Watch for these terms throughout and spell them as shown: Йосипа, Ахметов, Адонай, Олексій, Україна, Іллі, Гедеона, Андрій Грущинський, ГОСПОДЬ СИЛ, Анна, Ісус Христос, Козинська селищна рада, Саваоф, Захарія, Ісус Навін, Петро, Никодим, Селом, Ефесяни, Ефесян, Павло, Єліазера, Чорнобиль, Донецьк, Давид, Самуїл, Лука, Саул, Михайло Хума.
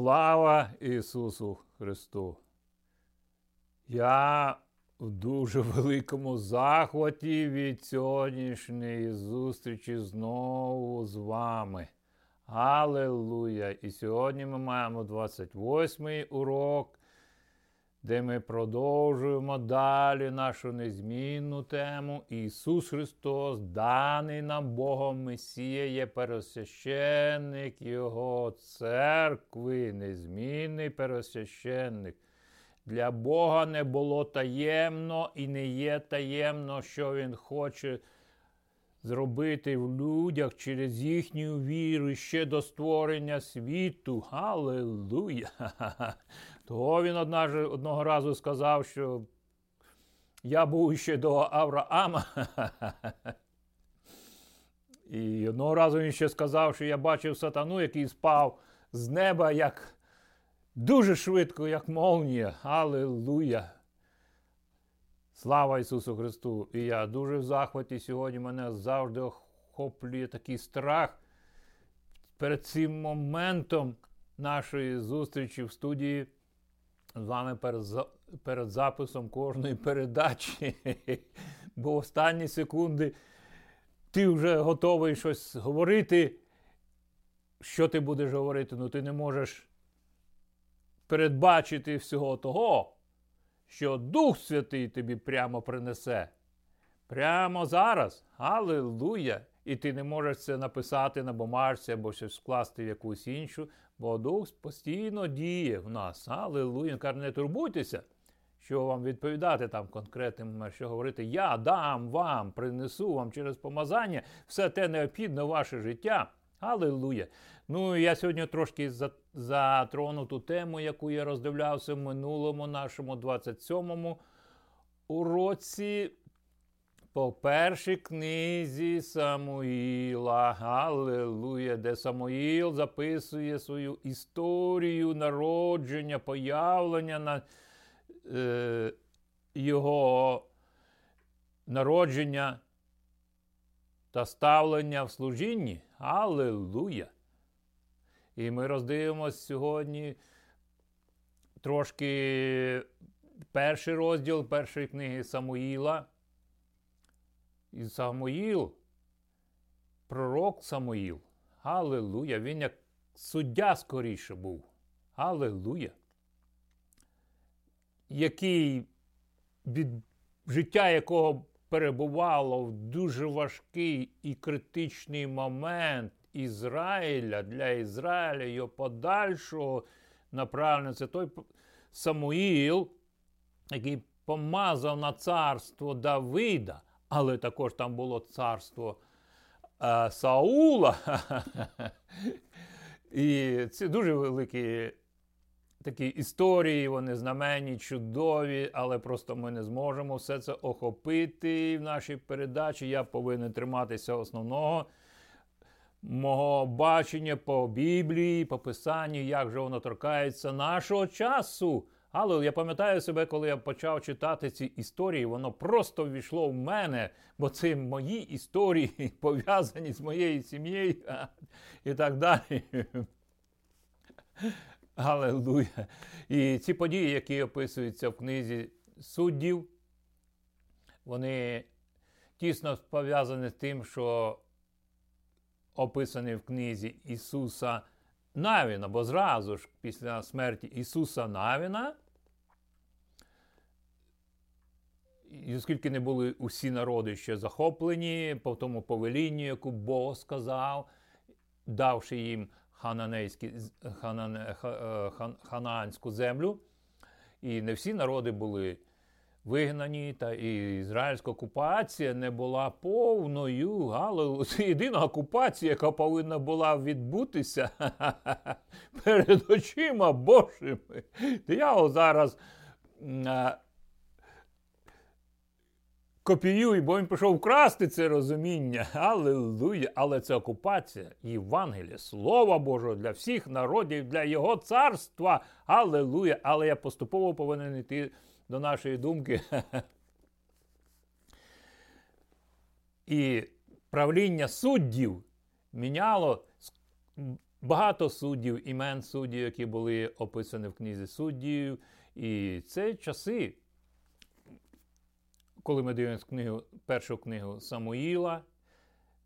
Слава Ісусу Христу! Я в дуже великому захваті від сьогоднішньої зустрічі знову з вами. Алелуя! І сьогодні ми маємо 28-й урок, де ми продовжуємо далі нашу незмінну тему. Ісус Христос, даний нам Богом Месія, є первосвященник Його церкви, незмінний первосвященник. Для Бога не було таємно і не є таємно, що Він хоче зробити в людях через їхню віру ще до створення світу. Алелуя! Того він одного разу сказав, що я був ще до Авраама. І одного разу він ще сказав, що я бачив сатану, який спав з неба, як дуже швидко, як молнія. Алелуя! Слава Ісусу Христу! І я дуже в захваті сьогодні, мене завжди охоплює такий страх перед цим моментом нашої зустрічі в студії з вами перед записом кожної передачі. Бо останні секунди ти вже готовий щось говорити. Що ти будеш говорити? Ну ти не можеш передбачити всього того, що Дух Святий тобі прямо принесе. Прямо зараз. Алілуя! І ти не можеш це написати на бумажці або щось скласти в якусь іншу, бо Дух постійно діє в нас. Алілуя! Каже, не турбуйтеся, що вам відповідати там конкретним, що говорити. Я дам вам, принесу вам через помазання все те необхідне в ваше життя. Алілуя! Ну, я сьогодні трошки затрону ту тему, яку я роздивлявся в минулому нашому 27-му уроці по першій книзі Самуїла. Алілуя! Де Самуїл записує свою історію народження, появлення на його народження та ставлення в служінні. Алілуя! І ми роздивимось сьогодні трошки перший розділ першої книги Самуїла. І Самуїл, пророк Самуїл, алілуя, він як суддя скоріше був, алілуя, який, життя якого перебувало в дуже важкий і критичний момент Ізраїля, для Ізраїля, його подальшого направлення. Це той Самуїл, який помазав на царство Давида, але також там було царство Саула. І це дуже великі такі історії, вони знаменні, чудові, але просто ми не зможемо все це охопити в нашій передачі. Я повинен триматися основного мого бачення по Біблії, по Писанню, як же воно торкається нашого часу. Але я пам'ятаю себе, коли я почав читати ці історії, воно просто ввійшло в мене, бо це мої історії, пов'язані з моєю сім'єю і так далі. Алелуя! І ці події, які описуються в книзі суддів, вони тісно пов'язані з тим, що описаний в книзі Ісуса Навіна, бо зразу ж після смерті Ісуса Навіна, і оскільки не були усі народи ще захоплені, по тому повелінню, яку Бог сказав, давши їм ханаанську землю, і не всі народи були вигнані, та і ізраїльська окупація не була повною. Це єдина окупація, яка повинна була відбутися перед очима Божими. Диявол зараз копіює, бо він пішов вкрасти це розуміння. Алілуя! Але це окупація Євангелія, Слова Божого для всіх народів, для Його царства. Алілуя! Але я поступово повинен йти до нашої думки. І правління суддів міняло Багато суддів, імен суддів, які були описані в книзі суддів. І це часи, коли ми дивимося першу книгу Самуїла,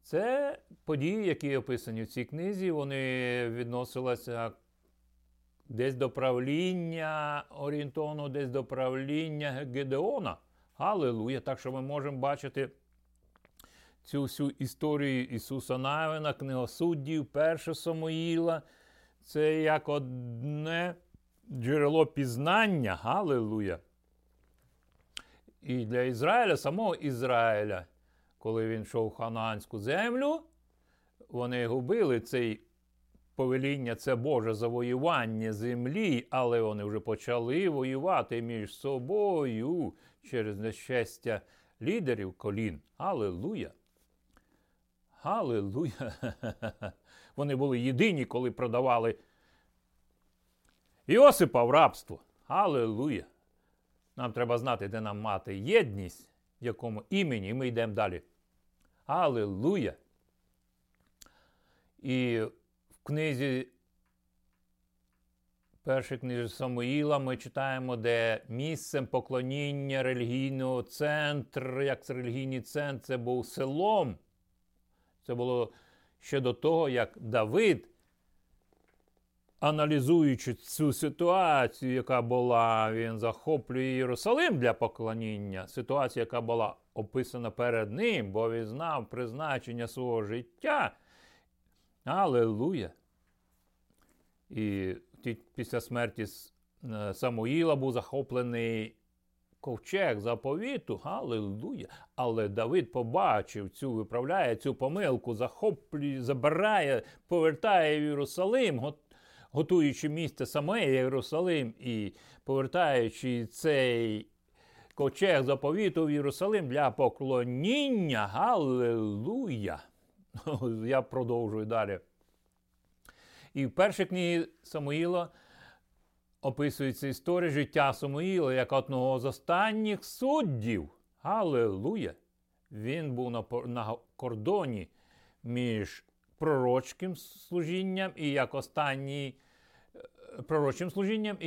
це події, які описані в цій книзі, вони відносилися десь до правління орієнтовно, десь до правління Гедеона. Алілуя! Так що ми можемо бачити цю всю історію Ісуса Навіна, книгосуддів, першого Самуїла. Це як одне джерело пізнання. Алілуя! І для Ізраїля, самого Ізраїля, коли він йшов в Ханаанську землю, вони губили це повеління, це Боже завоювання землі, але вони вже почали воювати між собою через нещастя лідерів колін. Алілуя! Алілуя! Вони були єдині, коли продавали Йосипа в рабство. Алілуя! Нам треба знати, де нам мати єдність, в якому імені, і ми йдемо далі. Алілуя! І в книзі, першій книзі Самуїла ми читаємо, де місцем поклоніння релігійного центру, як релігійний центр, це був Селом. Це було ще до того, як Давид, аналізуючи цю ситуацію, яка була, він захоплює Єрусалим для поклоніння. Ситуація, яка була описана перед ним, бо він знав призначення свого життя. Алілуя! І після смерті Самуїла був захоплений ковчег заповіту. Алілуя! Але Давид побачив цю, виправляє цю помилку, захоплює, забирає, повертає в Єрусалим, готуючи місце саме Єрусалим і повертаючи цей ковчег заповіту в Єрусалим для поклоніння. Алілуя! Я продовжую далі. І в першій книгі Самуїла описується історія життя Самуїла як одного з останніх суддів. Алілуя! Він був на кордоні між пророчим служінням і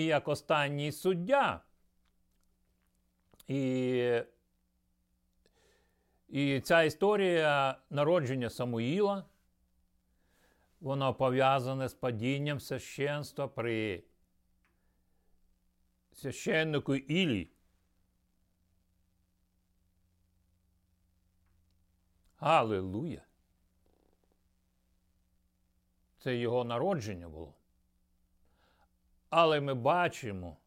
як останній суддя. І ця історія народження Самуїла, вона пов'язана з падінням священства при священнику Іллі. Алілуя! Це його народження було. Але ми бачимо,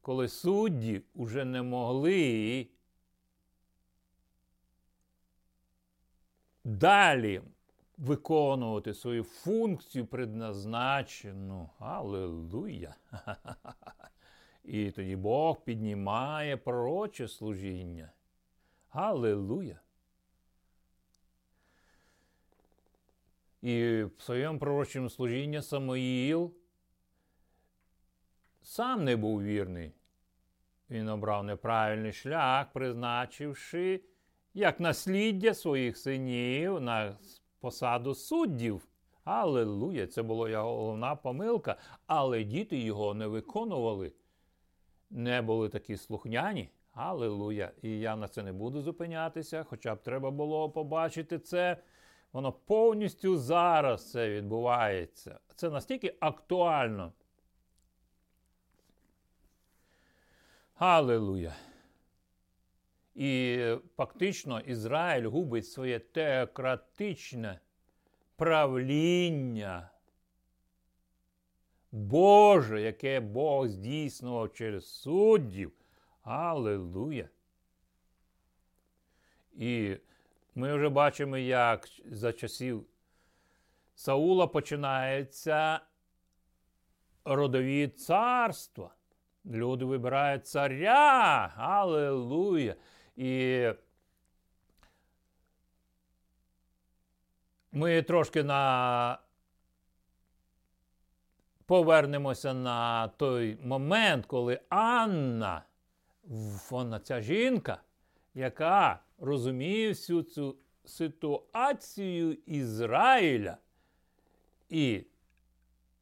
коли судді вже не могли далі виконувати свою функцію предназначену. Алілуя! І тоді Бог піднімає пророче служіння. Алілуя! І в своєму пророчому служінні Самуїл сам не був вірний. Він обрав неправильний шлях, призначивши як насліддя своїх синів на посаду суддів. Алілуя! Це була його головна помилка. Але діти його не виконували. Не були такі слухняні. Алілуя! І я на це не буду зупинятися, хоча б треба було побачити це. Воно повністю зараз це відбувається. Це настільки актуально. Алілуя! І фактично Ізраїль губить своє теократичне правління Боже, яке Бог здійснював через суддів. Алілуя! І ми вже бачимо, як за часів Саула починається родові царства. Люди вибирають царя. Алілуя! І ми трошки повернемося на той момент, коли Анна, вона ця жінка, яка розуміє всю цю ситуацію Ізраїля І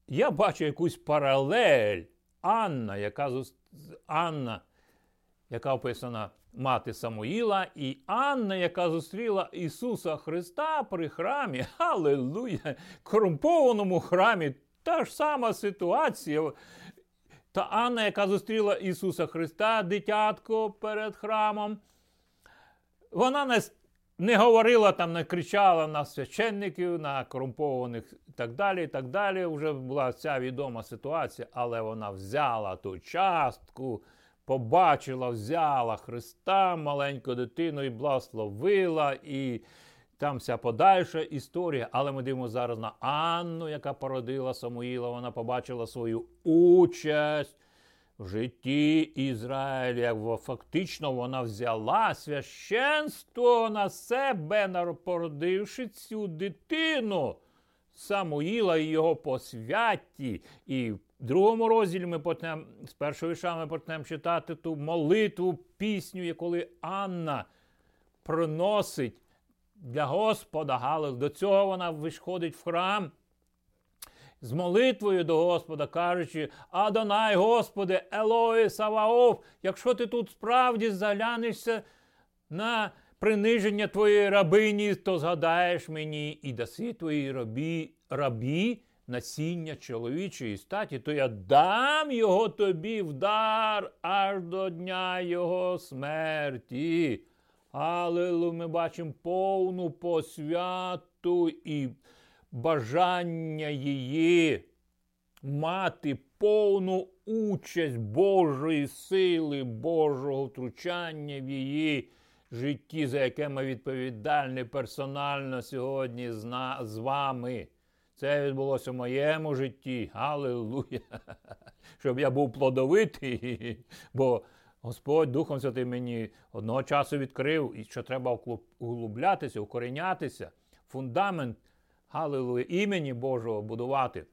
я бачу якусь паралель. Анна, яка описана мати Самуїла, і Анна, яка зустріла Ісуса Христа при храмі, алелуя, корумпованому храмі, та ж сама ситуація. Та Анна, яка зустріла Ісуса Христа, дитятко, перед храмом, вона не говорила, там, не кричала на священників, на корумпованих і так далі, вже була ця відома ситуація, але вона взяла ту частку, побачила, взяла Христа, маленьку дитину, і благословила, і там вся подальша історія. Але ми дивимося зараз на Анну, яка породила Самуїла, вона побачила свою участь в житті Ізраїля. Фактично вона взяла священство на себе, породивши цю дитину Самуїла і його посвяті. І в другому розділі ми потім, з першого вірша ми почнемо читати ту молитву, пісню, коли Анна приносить для Господа галас. До цього вона виходить в храм з молитвою до Господа, кажучи: «Адонай, Господи, Елої Саваоф, якщо ти тут справді заглянешся на приниження твоєї рабині, то згадаєш мені і даси твоїй рабі насіння чоловічої статі, то я дам його тобі в дар аж до дня його смерті». Алілуя, ми бачимо повну посвяту і бажання її мати повну участь Божої сили, Божого втручання в її житті, за яке ми відповідальні персонально сьогодні з вами. Це відбулося в моєму житті. Алілуя! Щоб я був плодовитий, бо Господь Духом Святим мені одного часу відкрив, і що треба углублятися, укорінятися, фундамент, алілуя, імені Божого будувати.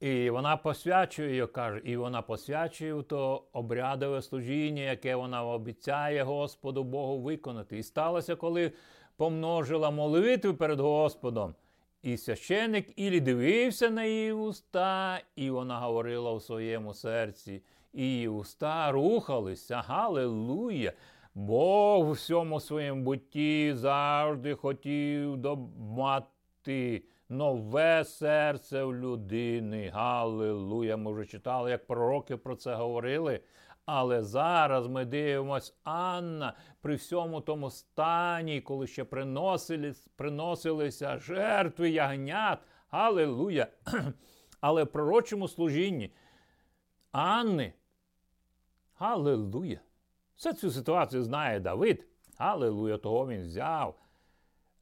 І вона посвячує, каже, і вона посвячує то обрядове служіння, яке вона обіцяє Господу Богу виконати. І сталося, коли помножила молитви перед Господом, і священник Іллі дивився на її уста, і вона говорила в своєму серці, і її уста рухалися, алілуя. Бог у всьому своєму бутті завжди хотів мати нове серце в людини. Галилуя! Ми вже читали, як пророки про це говорили. Але зараз ми дивимося, Анна при всьому тому стані, коли ще приносилися жертви ягнят. Галилуя! Але в пророчому служінні Анни, галилуя! Все цю ситуацію знає Давид. Алілуя, того він взяв.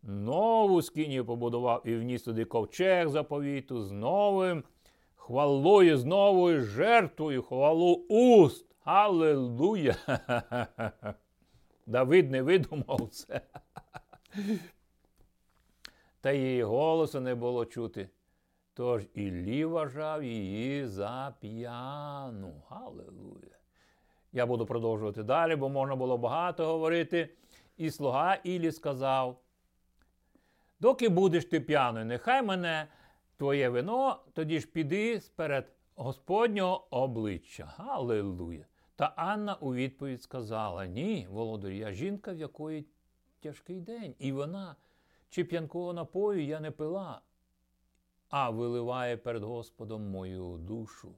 Нову скинію побудував і вніс туди ковчег заповіту з новим хвалою, з новою жертвою, хвалу уст. Алілуя! Давид не видумав це. Та її голосу не було чути. Тож Іллі вважав її за п'яну. Алілуя! Я буду продовжувати далі, бо можна було багато говорити. І слуга Іллі сказав: «Доки будеш ти п'яною, нехай мене твоє вино, тоді ж піди сперед Господнього обличчя». Алілуя! Та Анна у відповідь сказала: «Ні, володарю, я жінка, в якої тяжкий день, і вона, чи п'янкого напою я не пила, а виливає перед Господом мою душу».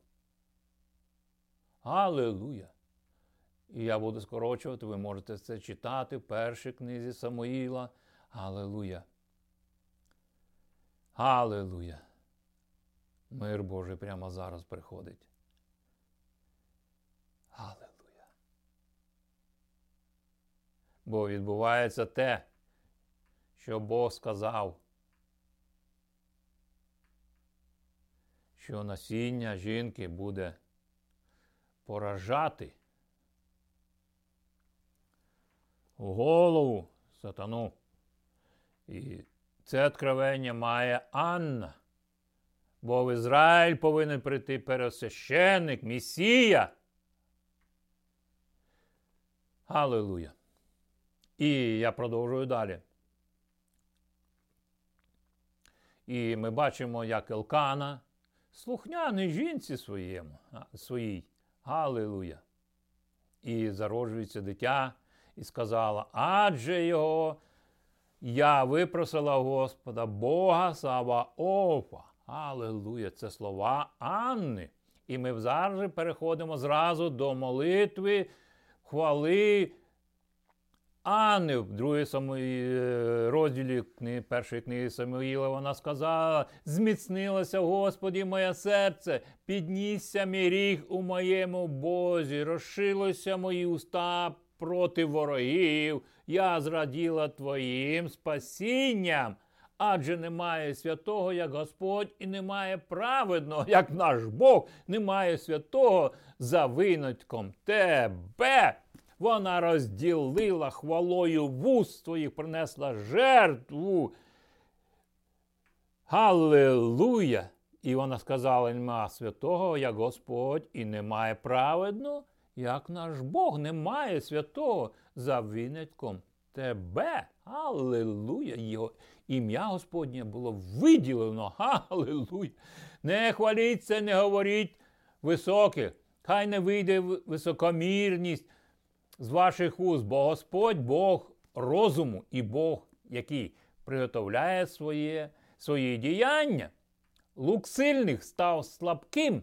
Алілуя! І я буду скорочувати, ви можете це читати в першій книзі Самуїла. Алілуя! Алілуя! Мир Божий прямо зараз приходить. Алілуя! Бо відбувається те, що Бог сказав, що насіння жінки буде поражати в голову сатану. І це откровення має Анна. Бо в Ізраїль повинен прийти пересвященик, Месія. Алілуя. І я продовжую далі. І ми бачимо, як Елкана слухняний жінці своїй. Галилуя! І зароджується дитя, і сказала, адже його я випросила Господа, Бога Саваофа. Галилуя! Це слова Анни. І ми зараз переходимо зразу до молитви, хвали Анни. В розділі першої книги Самуїла вона сказала, «Зміцнилося, Господі, моє серце, піднісся мій ріг у моєму Бозі, розшилося мої уста проти ворогів, я зраділа Твоїм спасінням, адже немає святого, як Господь, і немає праведного, як наш Бог, немає святого за винятком Тебе». Вона розділила хвалою вуст своїх, принесла жертву. Галилуя! І вона сказала, нема святого, як Господь, і немає праведного, як наш Бог, немає святого за винятком Тебе. Галилуя! Його ім'я Господнє було виділено. Галилуя! Не хваліться, не говоріть високих. Хай не вийде високомірність з ваших уст, бо Господь Бог розуму і Бог, який приготовляє свої діяння. Лук сильних став слабким,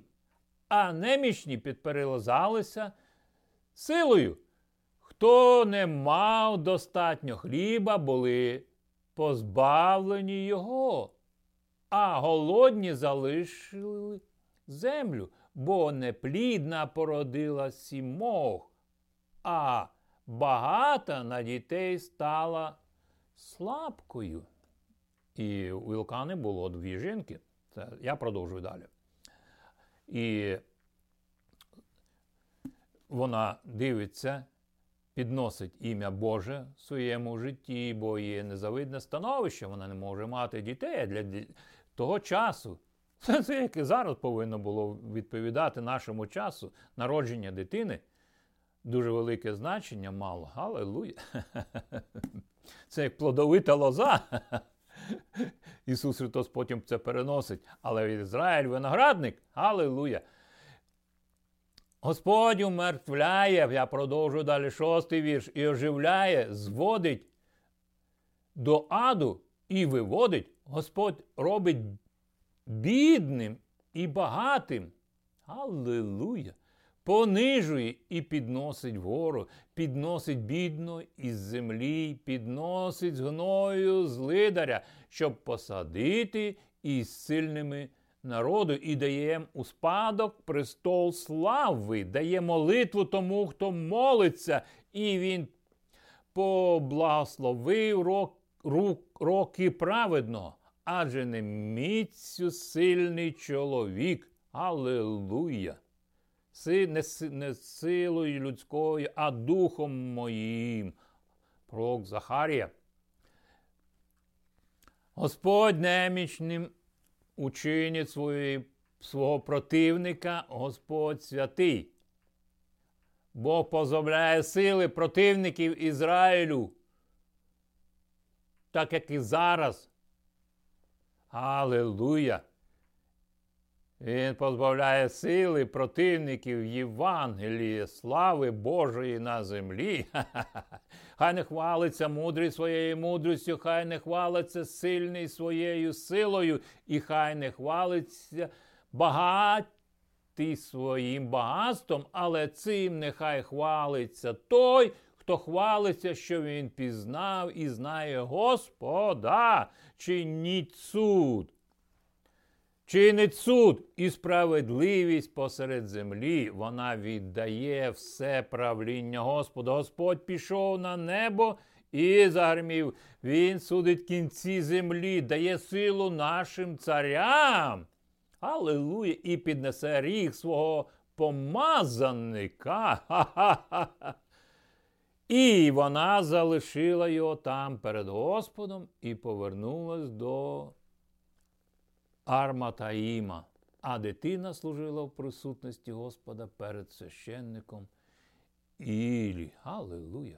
а немічні підперезалися силою. Хто не мав достатньо хліба, були позбавлені його, а голодні залишили землю, бо неплідна породила сімох. А багата на дітей стала слабкою. І у Ілкани було дві жінки. Це я продовжую далі. І вона дивиться, підносить ім'я Боже в своєму житті, бо є незавидне становище, вона не може мати дітей для того часу. Це яке зараз повинно було відповідати нашому часу народження дитини. Дуже велике значення мало. Галилуя! Це як плодовита лоза. Ісус Христос потім це переносить. Але Ізраїль виноградник. Галилуя! Господь умертвляє, я продовжую далі 6-й вірш, і оживляє, зводить до аду і виводить. Господь робить бідним і багатим. Галилуя! Понижує і підносить вгору, підносить бідно із землі, підносить з гною з лидаря, щоб посадити із сильними народу. І дає у спадок престол слави, дає молитву тому, хто молиться. І він поблагословив роки праведного, адже не міцю сильний чоловік. Алілуя! Не силою людською, а духом моїм. Пророк Захарія. Господь немічним учинить свого противника, Господь святий. Бог позбавляє сили противників Ізраїлю, так як і зараз. Алілуя! Він позбавляє сили противників Євангелії, слави Божої на землі. Хай не хвалиться мудрий своєю мудрістю, хай не хвалиться сильний своєю силою, і хай не хвалиться багатий своїм багатством, але цим нехай хвалиться той, хто хвалиться, що він пізнав і знає Господа, чиніть суд. Чинить суд і справедливість посеред землі. Вона віддає все правління Господу. Господь пішов на небо і загримів. Він судить кінці землі, дає силу нашим царям. Алілуя! І піднесе ріг свого помазанника. Ха-ха-ха! І вона залишила його там перед Господом і повернулась до Арматаїма, а дитина служила в присутності Господа перед священником Іллі. Алілуя!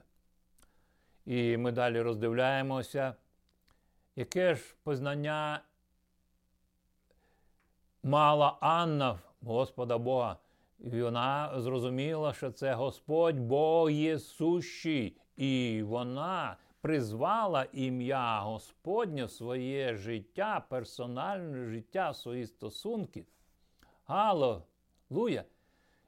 І ми далі роздивляємося, яке ж познання мала Анна Господа Бога. І вона зрозуміла, що це Господь Бог є сущий. І вона призвала ім'я Господнє в своє життя, персональне життя, свої стосунки. Алілуя!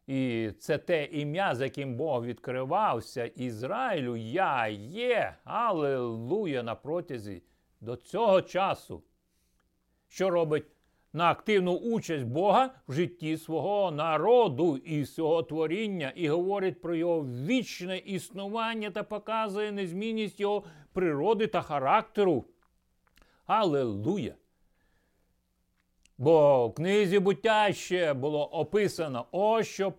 І це те ім'я, з яким Бог відкривався Ізраїлю. Я є, алілуя, на протязі до цього часу. Що робить на активну участь Бога в житті свого народу і всього творіння, і говорить про його вічне існування та показує незмінність його природи та характеру. Алілуя! Бо в книзі «Буття» ще було описано, що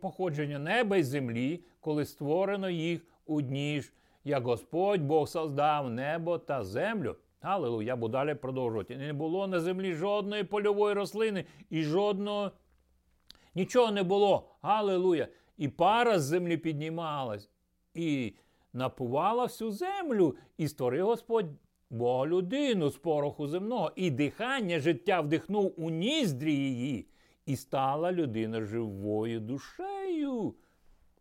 походження неба і землі, коли створено їх у дні ж, як Господь Бог создав небо та землю. Алілуя, я буду далі продовжувати. Не було на землі жодної польової рослини і жодного, нічого не було. Алілуя. І пара з землі піднімалась і напувала всю землю, і створив Господь Бог людину з пороху земного, і дихання життя вдихнув у ніздрі її, і стала людина живою душею.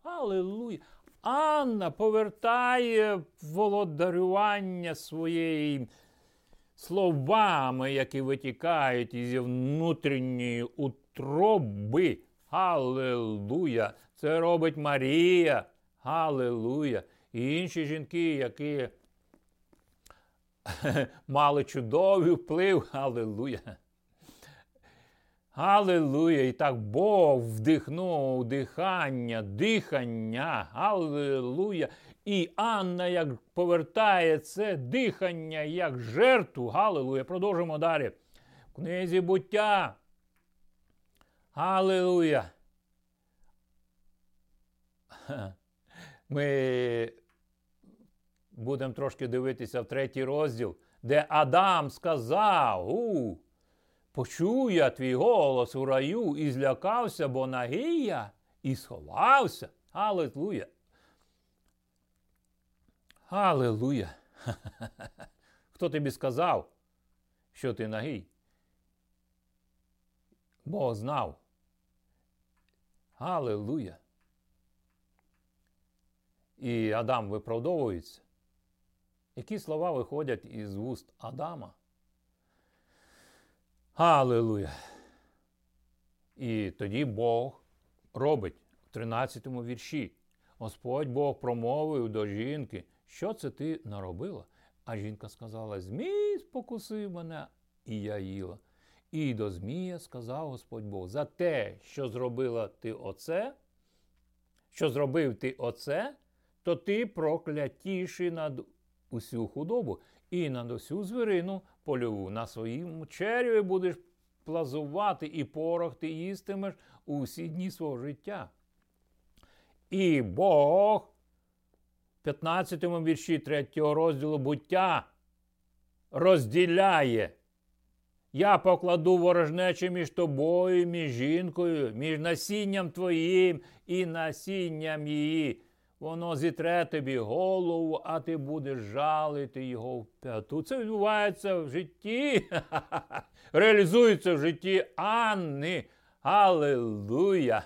Алілуя! Анна повертає володарювання своєї словами, які витікають із внутрішньої утроби. Алілуя! Це робить Марія. Алілуя! І інші жінки, які мали чудовий вплив. Алілуя! Алілуя! І так Бог вдихнув дихання. Алілуя! І Анна як повертає це дихання як жертву. Алілуя! Продовжимо далі. В книзі «Буття». Алілуя! Ми будемо трошки дивитися в 3 розділ, де Адам сказав: «Почув я твій голос у раю, і злякався, бо нагий я, і сховався». Алілуя! Алілуя! Хто тобі сказав, що ти нагий? Бог знав. Алілуя! І Адам виправдовується. Які слова виходять із вуст Адама? Алілуя! І тоді Бог робить в 13-му вірші. Господь Бог промовив до жінки: «Що це ти наробила?» А жінка сказала: «Змій спокусив мене, і я їла». І до змія сказав Господь Бог: «За те, що зробив ти оце, то ти проклятіший над усю худобу і над усю звірину польову. На своїм череві будеш плазувати, і порох ти їстимеш усі дні свого життя». І Бог в 15-му вірші 3-го розділу «Буття» розділяє: «Я покладу ворожнечу між тобою, між жінкою, між насінням твоїм і насінням її. Воно зітре тобі голову, а ти будеш жалити його в п'яту». Це відбувається в житті, реалізується в житті Анни. Алілуя!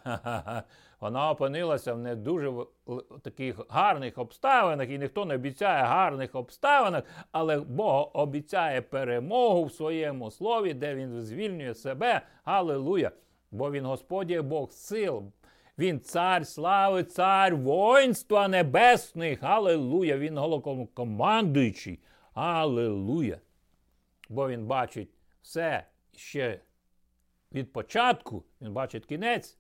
Вона опинилася в не дуже таких гарних обставинах, і ніхто не обіцяє гарних обставинах, але Бог обіцяє перемогу в своєму слові, де він звільнює себе. Алілуя! Бо він Господь є Бог сил. Він цар слави, цар воїнства небесних. Алілуя! Він головнокомандуючий. Алілуя! Бо він бачить все ще від початку. Він бачить кінець.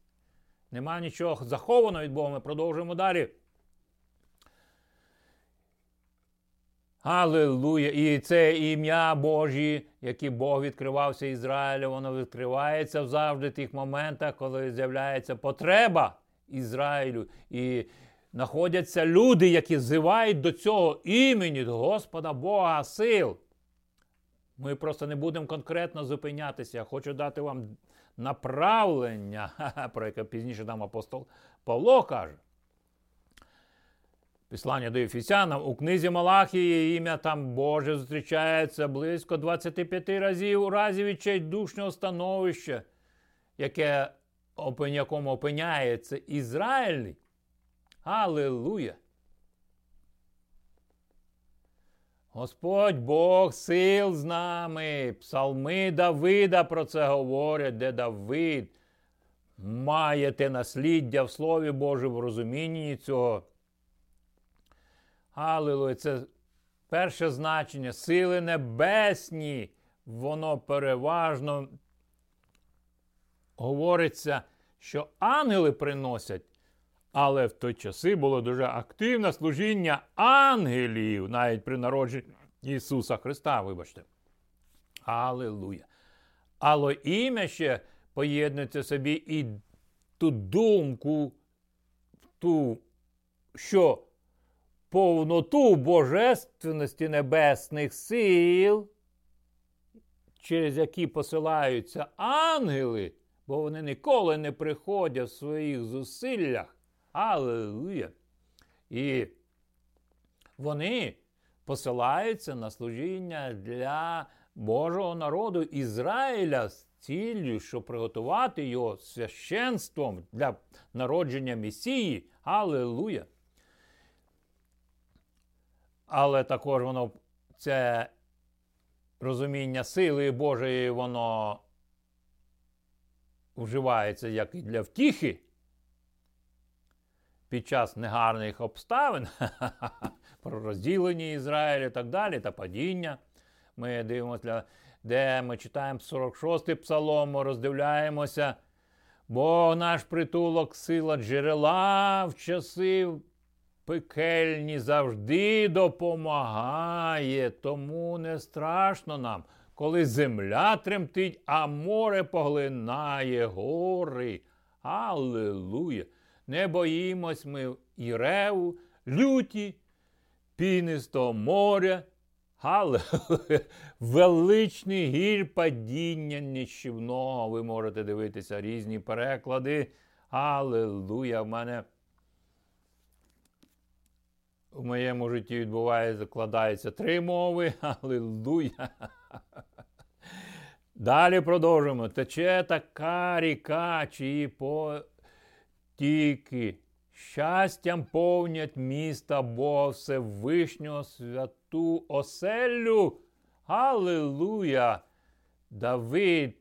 Нема нічого захованого від Бога. Ми продовжуємо далі. Алілуя! І це ім'я Божі, яке Бог відкривався Ізраїлю, воно відкривається завжди в тих моментах, коли з'являється потреба Ізраїлю. І знаходяться люди, які зивають до цього імені Господа Бога сил. Ми просто не будемо конкретно зупинятися. Я хочу дати вам направлення, про яке пізніше нам апостол Павло каже. Післання до Ефесянам, у книзі Малахії ім'я там Боже зустрічається близько 25 разів у разі відчайдушного становища, якому опиняється Ізраїль. Алілуя! Господь Бог сил з нами. Псалми Давида про це говорять, де Давид має те насліддя в Слові Божому, в розумінні цього. Алілуя, це перше значення. Сили небесні, воно переважно говориться, що ангели приносять. Але в той часи було дуже активне служіння ангелів, навіть при народженні Ісуса Христа, вибачте. Алілуя. Але ім'я ще поєднується собі і ту думку, що повноту божественності небесних сил, через які посилаються ангели, бо вони ніколи не приходять в своїх зусиллях. Алілуя! І вони посилаються на служіння для Божого народу Ізраїля з ціллю, щоб приготувати його священством для народження Месії. Алілуя! Але також воно, це розуміння сили Божої, воно вживається як і для втіхи під час негарних обставин, про розділення Ізраїля і так далі, та падіння. Ми дивимося, де ми читаємо 46-й псалом, роздивляємося. Бог наш притулок, сила джерела в часи пекельні завжди допомагає, тому не страшно нам, коли земля тремтить, а море поглинає гори. Алілуя! Не боїмось ми і реву, люті, пінистого моря, величний гір падіння нищівного. Ви можете дивитися різні переклади. Алілуя! В моєму житті відбувається, закладаються 3 мови. Алілуя! Далі продовжуємо. Тече така ріка, чиї потіки щастям повнять міста, бо Всевишнього святу оселю. Алілуя! Давид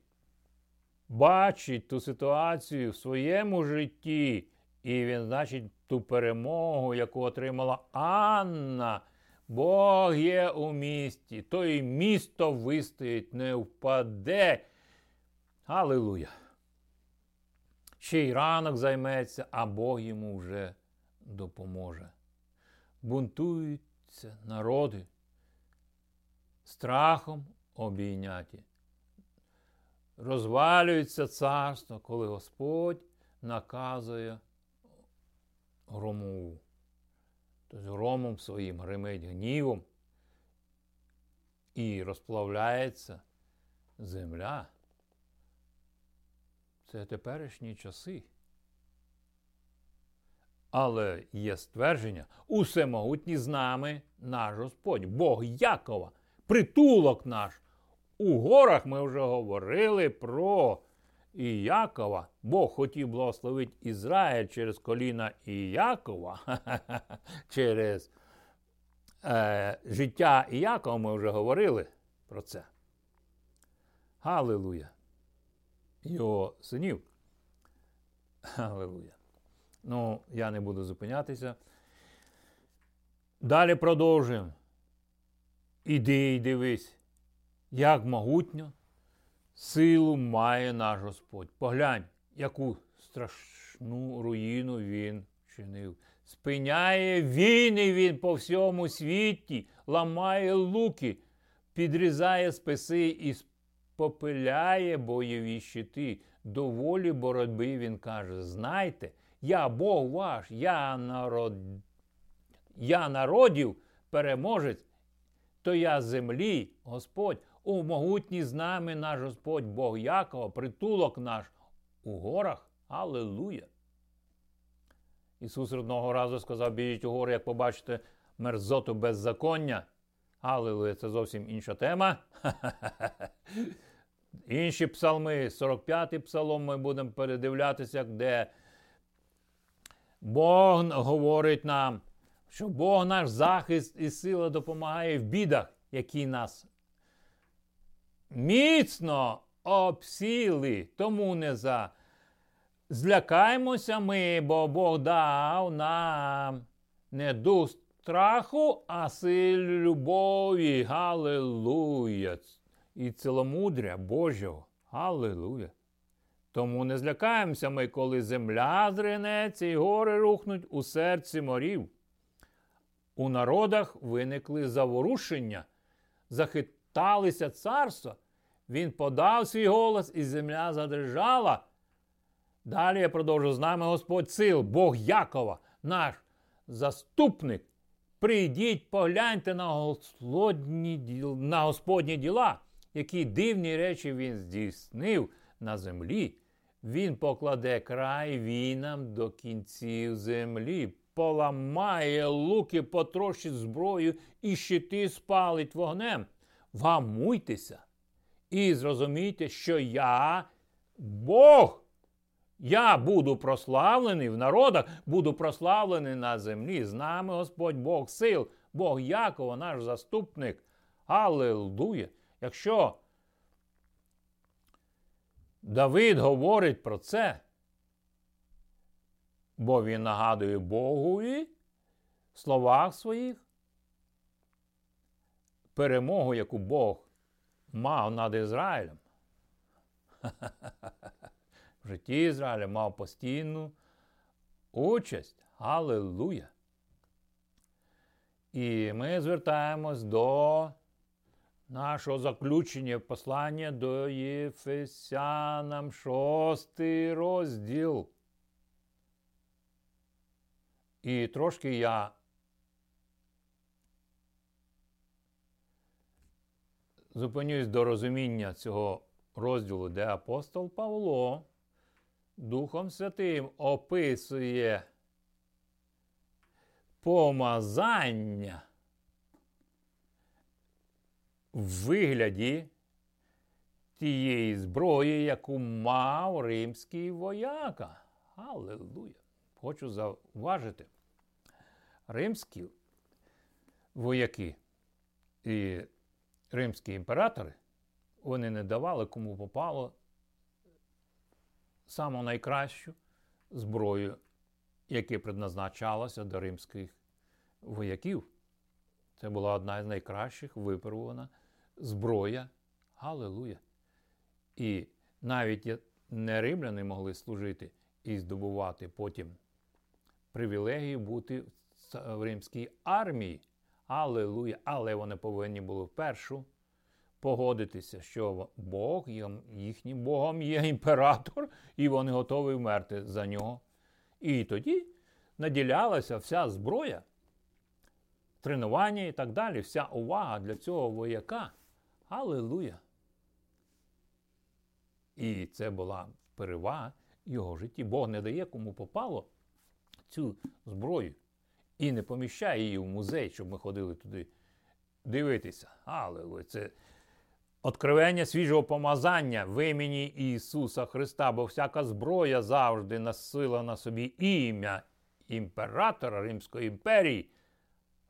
бачить ту ситуацію в своєму житті, і він, значить, ту перемогу, яку отримала Анна. Бог є у місті. То і місто вистоїть, не впаде. Алілуя. Ще й ранок займеться, а Бог йому вже допоможе. Бунтуються народи, страхом обійняті. Розвалюється царство, коли Господь наказує громову. Тобто громом своїм гримить гнівом. І розплавляється земля. Це теперішні часи. Але є ствердження, усемогутній з нами наш Господь, Бог Якова, притулок наш. У горах ми вже говорили про І Якова. Бог хотів благословити Ізраїль через коліна І Якова. Через життя І Якова ми вже говорили про це. Алілуя. Його синів. Алілуя. Я не буду зупинятися. Далі продовжуємо. Іди і дивись, як могутньо силу має наш Господь. Поглянь, яку страшну руїну він чинив. Спиняє війни він по всьому світі, ламає луки, підрізає списи і спопиляє бойові щити. Доволі боротьби він каже, знайте, я Бог ваш, я народів переможець, то я землі, Господь. У могутній з нами наш Господь, Бог Якова, притулок наш у горах. Алілуя! Ісус одного разу сказав: біжіть у гори, як побачите мерзоту беззаконня. Алілуя, це зовсім інша тема. Інші псалми, 45-й псалом ми будемо передивлятися, де Бог говорить нам, що Бог наш захист і сила допомагає в бідах, які нас міцно обсіли. Тому не злякаємося ми, бо Бог дав нам не дух страху, а силу любові. Галилуя! І ціломудря Божого. Галилуя! Тому не злякаємося ми, коли земля зринеться і гори рухнуть у серці морів. У народах виникли заворушення, захиталися царства. Він подав свій голос, і земля задрижала. Далі я продовжу. З нами Господь сил, Бог Якова, наш заступник. Прийдіть, погляньте на Господні діла, які дивні речі Він здійснив на землі. Він покладе край війнам до кінців землі, поламає луки, потрощить зброю і щити спалить вогнем. Вгамуйтеся і зрозумійте, що я Бог. Я буду прославлений в народах, буду прославлений на землі. З нами Господь Бог сил, Бог Якова, наш заступник. Алілуя! Якщо Давид говорить про це, бо він нагадує Богові в словах своїх перемогу, яку Бог мав над Ізраїлем. В житті Ізраїля мав постійну участь. Алілуя! І ми звертаємось до нашого заключення послання до Єфесянам, 6-й розділ. І трошки я зупинюсь до розуміння цього розділу, де апостол Павло Духом Святим описує помазання в вигляді тієї зброї, яку мав римський вояка. Алілуя! Хочу зауважити, римські вояки і римські імператори, вони не давали кому попало саму найкращу зброю, яка предназначалася до римських вояків. Це була одна з найкращих випробувана зброя. Алілуя! І навіть не римляни могли служити і здобувати потім привілегії бути в римській армії. Алілуя! Але вони повинні були вперше погодитися, що Бог, їхнім Богом є імператор, і вони готові вмерти за нього. І тоді наділялася вся зброя, тренування і так далі, вся увага для цього вояка. Алілуя! І це була перевага його в житті. Бог не дає кому попало цю зброю і не поміщає її в музей, щоб ми ходили туди дивитися. Алілуя! Це откровення свіжого помазання в імені Ісуса Христа, бо всяка зброя завжди носила на собі ім'я імператора Римської імперії.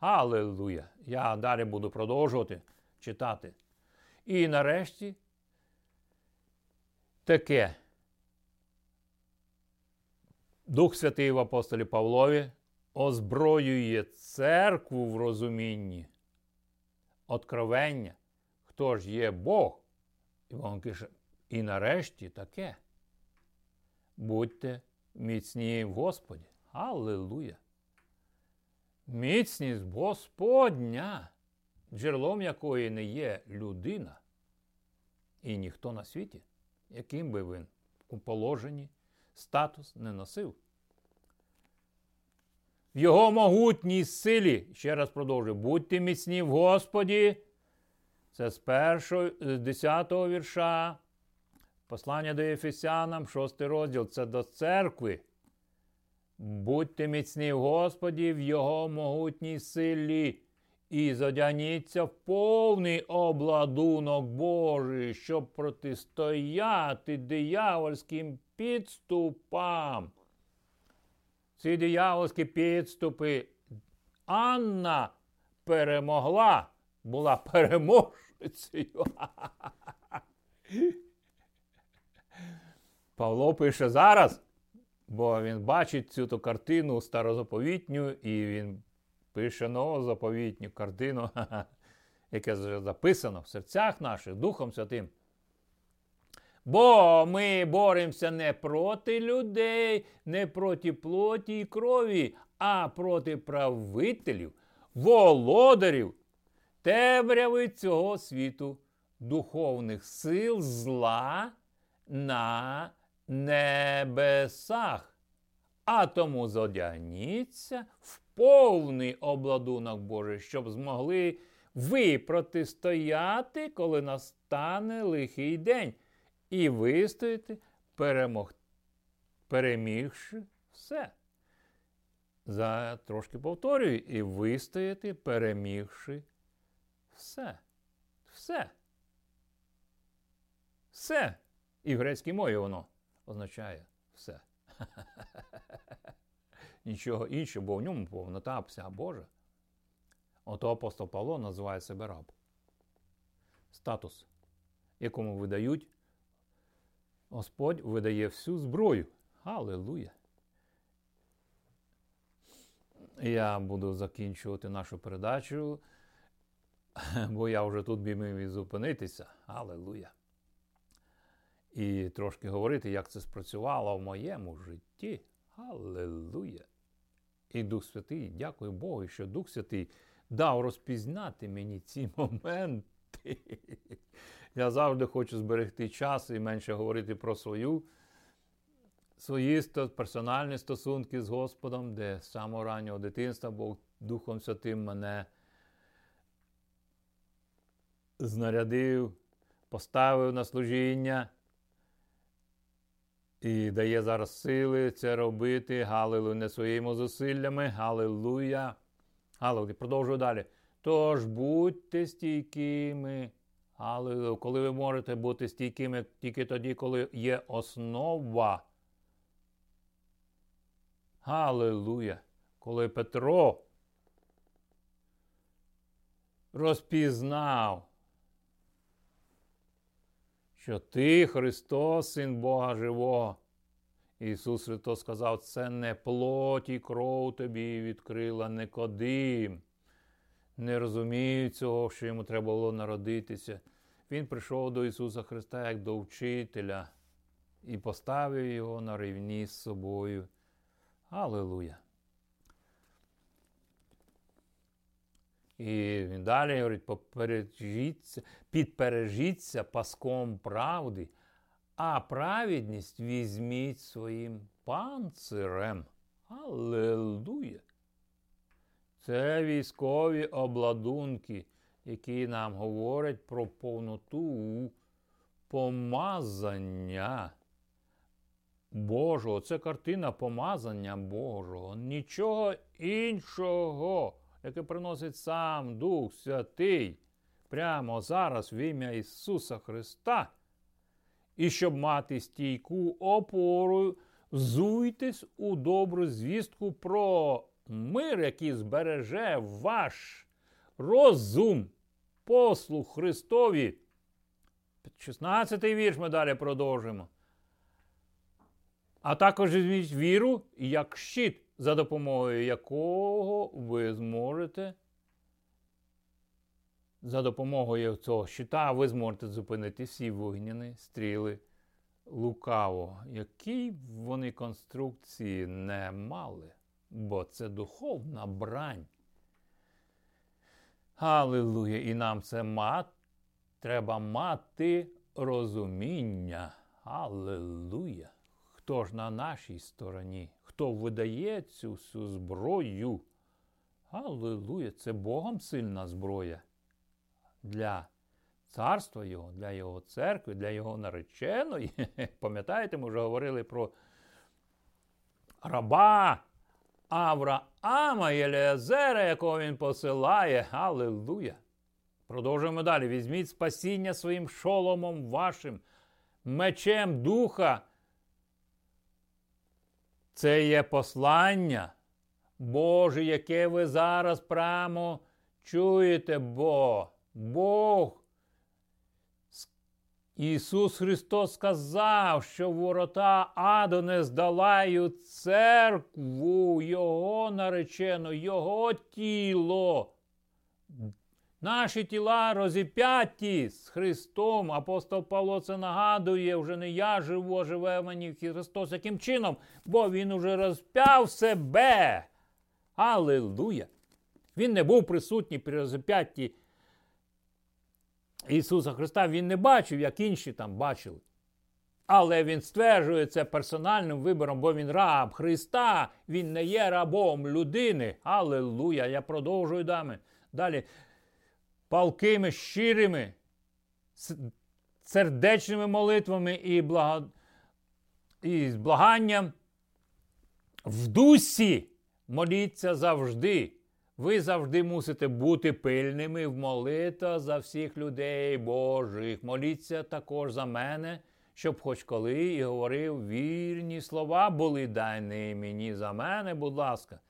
Алілуя! Я далі буду продовжувати читати. І нарешті таке Дух Святий в апостолі Павлові озброює церкву в розумінні откровення, хто ж є Бог. І нарешті таке. Будьте міцні в Господі. Алілуя! Міцність Господня, джерелом якої не є людина і ніхто на світі, яким би він у положенні статус не носив. В його могутній силі, ще раз продовжую, будьте міцні в Господі. Це з 10-го вірша, послання до Ефесянам, 6-й розділ, це до церкви. Будьте міцні в Господі, в Його могутній силі, і задяніться в повний обладунок Божий, щоб протистояти диявольським підступам. Ці диявольські підступи Анна перемогла, була переможницею. Павло пише зараз, бо він бачить цю ту картину старозаповітню, і він пише новозаповітню картину, яка вже записана в серцях наших, Духом Святим. Бо ми боремося не проти людей, не проти плоті і крові, а проти правителів, володарів, темряви цього світу, духовних сил зла на небесах. А тому задягніться в повний обладунок Божий, щоб змогли ви протистояти, коли настане лихий день, і вистояти, перемігши все. Трошки повторюю, і вистояти, перемігши все. Все. Все. І в грецькій мові воно означає все. Нічого іншого, бо в ньому повнота вся Божа. Ото апостол Павло називає себе раб. Статус, якому видають, Господь видає всю зброю. Алілуя! Я буду закінчувати нашу передачу, бо я вже тут міг зупинитися. Алілуя! І трошки говорити, як це спрацювало в моєму житті. Алілуя! І Дух Святий, дякую Богу, що Дух Святий дав розпізнати мені ці моменти. Я завжди хочу зберегти час і менше говорити про свої персональні стосунки з Господом, де з самого раннього дитинства Бог Духом Святим мене знарядив, поставив на служіння і дає зараз сили це робити, галилуя, не своїми зусиллями, галилуя, галилуя. Продовжую далі. Тож будьте стійкими, галилуя. Коли ви можете бути стійкими тільки тоді, коли є основа, галилуя. Коли Петро розпізнав, що ти, Христос, Син Бога Живого. Ісус Христос сказав, це не плоть і кров тобі відкрила, Никодим. Не розумію цього, що йому треба було народитися. Він прийшов до Ісуса Христа як до вчителя і поставив його на рівні з собою. Алілуя! І він далі говорить, підпережіться паском правди, а праведність візьміть своїм панцирем. Алілуя! Це військові обладунки, які нам говорять про повноту помазання Божого. Це картина помазання Божого. Нічого іншого, яке приносить сам Дух Святий прямо зараз в ім'я Ісуса Христа. І щоб мати стійку опору, взуйтесь у добру звістку про мир, який збереже ваш розум, послух Христові. 16-й вірш ми далі продовжимо. А також візьміть віру як щит, за допомогою якого ви зможете, за допомогою цього щита ви зможете зупинити всі вогняні стріли лукавого, які вони конструкції не мали, бо це духовна брань. Алілуя! І нам це треба мати розуміння. Алілуя! Хто ж на нашій стороні? Хто видає цю всю зброю? Алілуя! Це Богом сильна зброя для царства Його, для Його церкви, для Його нареченої. Пам'ятаєте, ми вже говорили про раба, Авраама, Єліазера, якого він посилає. Алілуя! Продовжуємо далі. Візьміть спасіння своїм шоломом вашим, мечем духа. Це є послання Боже, яке ви зараз прямо чуєте, бо Бог, Ісус Христос сказав, що ворота аду не здолають церкву, Його наречену, Його тіло. Наші тіла розіп'яті з Христом. Апостол Павло це нагадує, вже не я живу, а живе в мені Христос. Яким чином? Бо Він уже розп'яв себе. Алілуя! Він не був присутній при розіп'ятті Ісуса Христа. Він не бачив, як інші там бачили. Але Він стверджує це персональним вибором, бо Він раб Христа. Він не є рабом людини. Алілуя! Я продовжую далі. Палкими, щирими, сердечними молитвами і з благанням. В дусі моліться завжди. Ви завжди мусите бути пильними в молитвах за всіх людей Божих. Моліться також за мене, щоб хоч коли і говорив вірні слова були дані мені за мене, будь ласка.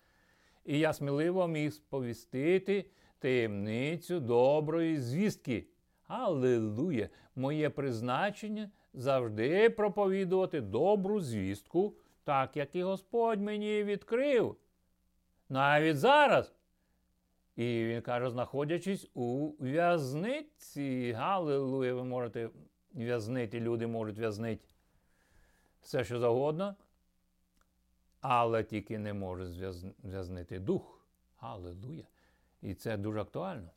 І я сміливо міг сповістити таємницю доброї звістки. Алілуя! Моє призначення завжди проповідувати добру звістку, так як і Господь мені відкрив. Навіть зараз. І він каже, знаходячись у в'язниці. Алілуя! Ви можете в'язнити, люди можуть в'язнити все, що завгодно, але тільки не може в'язнити дух. Алілуя! І це дуже актуально.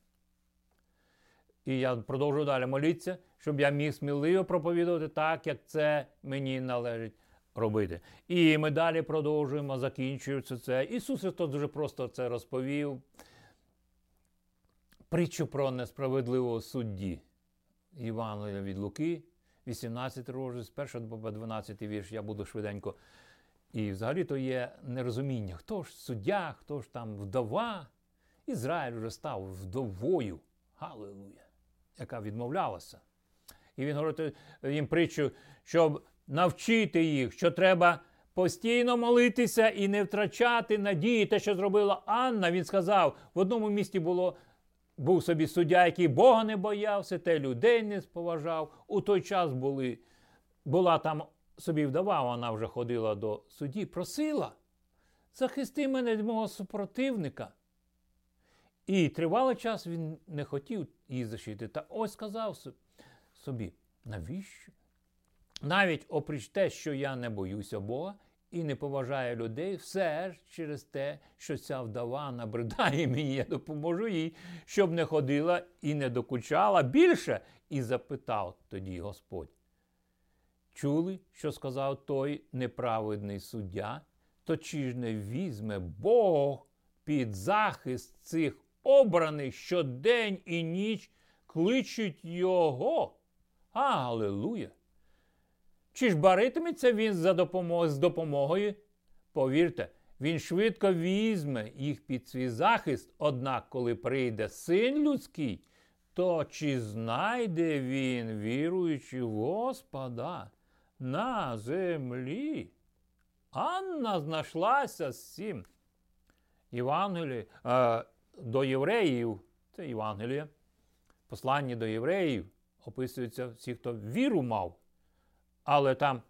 І я продовжую далі молитися, щоб я міг сміливо проповідувати так, як це мені належить робити. І ми далі продовжуємо, закінчується це. Ісус Христос дуже просто це розповів. Притчу про несправедливого судді. Євангелія від Луки, 18 розділ, з 1 по 12 вірш. Я буду швиденько. І взагалі то є нерозуміння. Хто ж суддя, хто ж там вдова? Ізраїль вже став вдовою, алілуя, яка відмовлялася. І він говорить їм притчу, щоб навчити їх, що треба постійно молитися і не втрачати надії. Те, що зробила Анна, він сказав, в одному місті був собі суддя, який Бога не боявся, те людей не споважав. У той час була там собі вдова, вона вже ходила до судді, просила, захисти мене від мого супротивника. І тривалий час він не хотів її защити. Та ось сказав собі, навіщо? Навіть опріч те, що я не боюся Бога і не поважаю людей, все ж через те, що ця вдова набридає мені, я допоможу їй, щоб не ходила і не докучала більше. І запитав тоді Господь. Чули, що сказав той неправедний суддя? То чи ж не візьме Бог під захист цих обраних, що день і ніч кличуть його. Алілуя! Чи ж баритиметься він з допомогою? Повірте, він швидко візьме їх під свій захист, однак коли прийде син людський, то чи знайде він, віруючи в Господа, на землі? Анна знайшлася з цим. Євангеліє до євреїв, це Євангеліє, послання до євреїв, описуються всі, хто віру мав, але там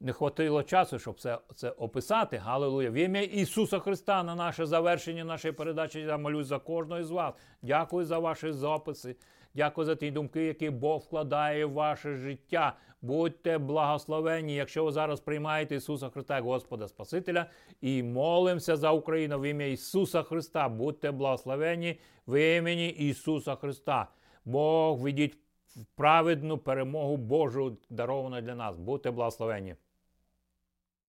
не хватило часу, щоб це описати. Алілуя! В ім'я Ісуса Христа на наше завершення нашої передачі я молюсь за кожного із вас. Дякую за ваші записи, дякую за ті думки, які Бог вкладає в ваше життя. Будьте благословенні, якщо ви зараз приймаєте Ісуса Христа як Господа Спасителя і молимося за Україну в ім'я Ісуса Христа. Будьте благословенні в ім'я Ісуса Христа. Бог, ведіть в праведну перемогу Божу, даровану для нас. Будьте благословенні.